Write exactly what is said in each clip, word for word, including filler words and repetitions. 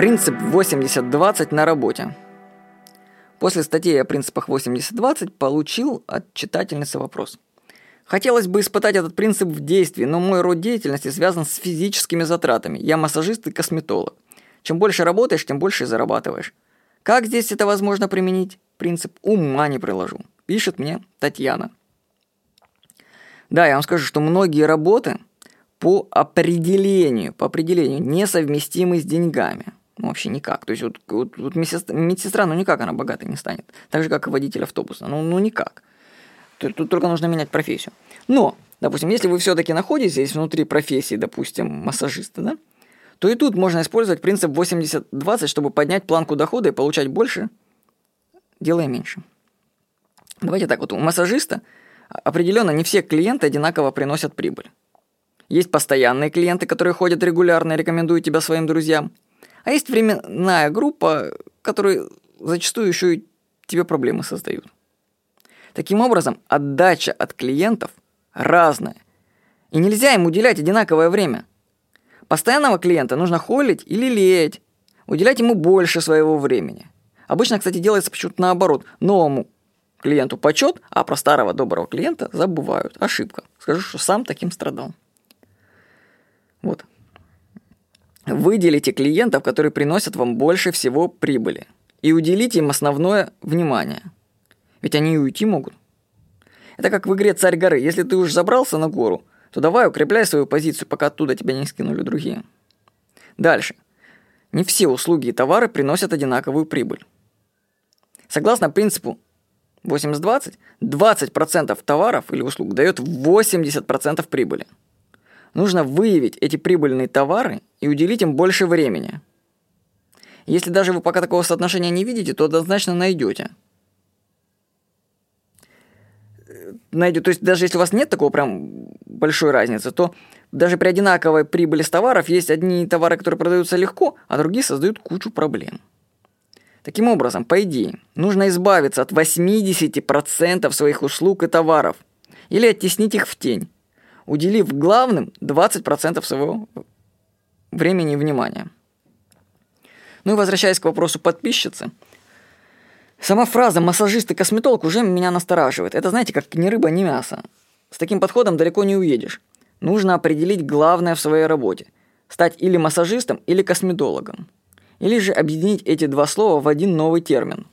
Принцип восемьдесят двадцать на работе. После статьи о принципах восемьдесят двадцать получил от читательницы вопрос. Хотелось бы испытать этот принцип в действии, но мой род деятельности связан с физическими затратами. Я массажист и косметолог. Чем больше работаешь, тем больше и зарабатываешь. Как здесь это возможно применить? Принцип ума не приложу. Пишет мне Татьяна. Да, я вам скажу, что многие работы по определению, по определению несовместимы с деньгами. Ну, вообще никак. То есть вот, вот, вот медсестра, медсестра, ну никак она богатой не станет. Так же, как и водитель автобуса. Ну, ну никак. Тут, тут только нужно менять профессию. Но, допустим, если вы все-таки находитесь внутри профессии, допустим, массажиста, да, то и тут можно использовать принцип восемьдесят двадцать, чтобы поднять планку дохода и получать больше, делая меньше. Давайте так вот. У массажиста определенно не все клиенты одинаково приносят прибыль. Есть постоянные клиенты, которые ходят регулярно и рекомендуют тебя своим друзьям. А есть временная группа, которые зачастую еще и тебе проблемы создают. Таким образом, отдача от клиентов разная. И нельзя им уделять одинаковое время. Постоянного клиента нужно холить или лелеять, уделять ему больше своего времени. Обычно, кстати, делается почему-то наоборот. Новому клиенту почет, а про старого доброго клиента забывают. Ошибка. Скажу, что сам таким страдал. Вот. Выделите клиентов, которые приносят вам больше всего прибыли, и уделите им основное внимание. Ведь они и уйти могут. Это как в игре «Царь горы». Если ты уже забрался на гору, то давай укрепляй свою позицию, пока оттуда тебя не скинули другие. Дальше. Не все услуги и товары приносят одинаковую прибыль. Согласно принципу восемьдесят двадцать, двадцать процентов товаров или услуг дает восемьдесят процентов прибыли. Нужно выявить эти прибыльные товары и уделить им больше времени. Если даже вы пока такого соотношения не видите, то однозначно найдете. Найдете. То есть даже если у вас нет такого прям большой разницы, то даже при одинаковой прибыли с товаров есть одни товары, которые продаются легко, а другие создают кучу проблем. Таким образом, по идее, нужно избавиться от восемьдесят процентов своих услуг и товаров или оттеснить их в тень, уделив главным двадцать процентов своего времени и внимания. Ну и возвращаясь к вопросу подписчицы, сама фраза «массажист и косметолог» уже меня настораживает. Это, знаете, как ни рыба, ни мясо. С таким подходом далеко не уедешь. Нужно определить главное в своей работе. Стать или массажистом, или косметологом. Или же объединить эти два слова в один новый термин.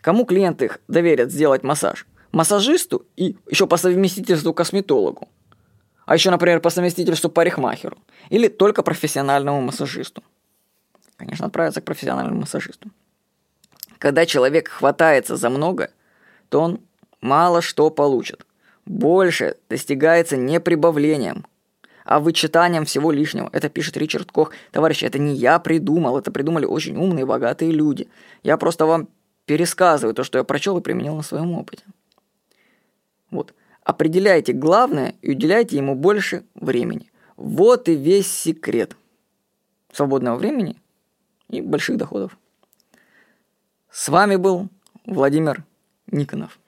Кому клиенты их доверят сделать массаж? Массажисту и еще по совместительству косметологу. А еще, например, по совместительству парикмахеру. Или только профессиональному массажисту. Конечно, отправиться к профессиональному массажисту. Когда человек хватается за много, то он мало что получит. Больше достигается не прибавлением, а вычитанием всего лишнего. Это пишет Ричард Кох. Товарищи, это не я придумал, это придумали очень умные, богатые люди. Я просто вам пересказываю то, что я прочел и применил на своем опыте. Вот. Определяйте главное и уделяйте ему больше времени. Вот и весь секрет свободного времени и больших доходов. С вами был Владимир Никонов.